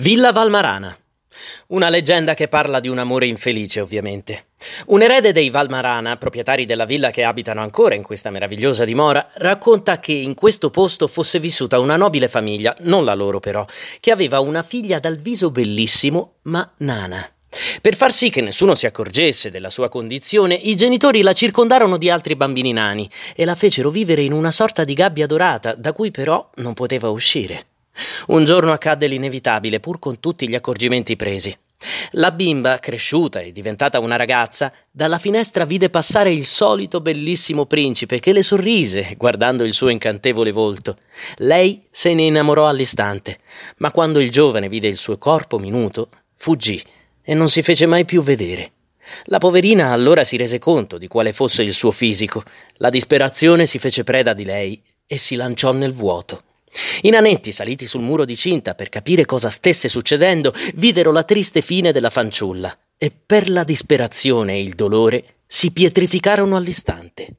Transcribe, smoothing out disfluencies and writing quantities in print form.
Villa Valmarana. Una leggenda che parla di un amore infelice, ovviamente. Un erede dei Valmarana, proprietari della villa che abitano ancora in questa meravigliosa dimora, racconta che in questo posto fosse vissuta una nobile famiglia, non la loro però, che aveva una figlia dal viso bellissimo ma nana. Per far sì che nessuno si accorgesse della sua condizione, i genitori la circondarono di altri bambini nani e la fecero vivere in una sorta di gabbia dorata, da cui però non poteva uscire. Un giorno accadde l'inevitabile, pur con tutti gli accorgimenti presi. La bimba, cresciuta e diventata una ragazza, dalla finestra vide passare il solito bellissimo principe che le sorrise guardando il suo incantevole volto. Lei se ne innamorò all'istante, ma quando il giovane vide il suo corpo minuto, fuggì e non si fece mai più vedere. La poverina allora si rese conto di quale fosse il suo fisico. La disperazione si fece preda di lei e si lanciò nel vuoto. I nanetti, saliti sul muro di cinta per capire cosa stesse succedendo, videro la triste fine della fanciulla e per la disperazione e il dolore si pietrificarono all'istante.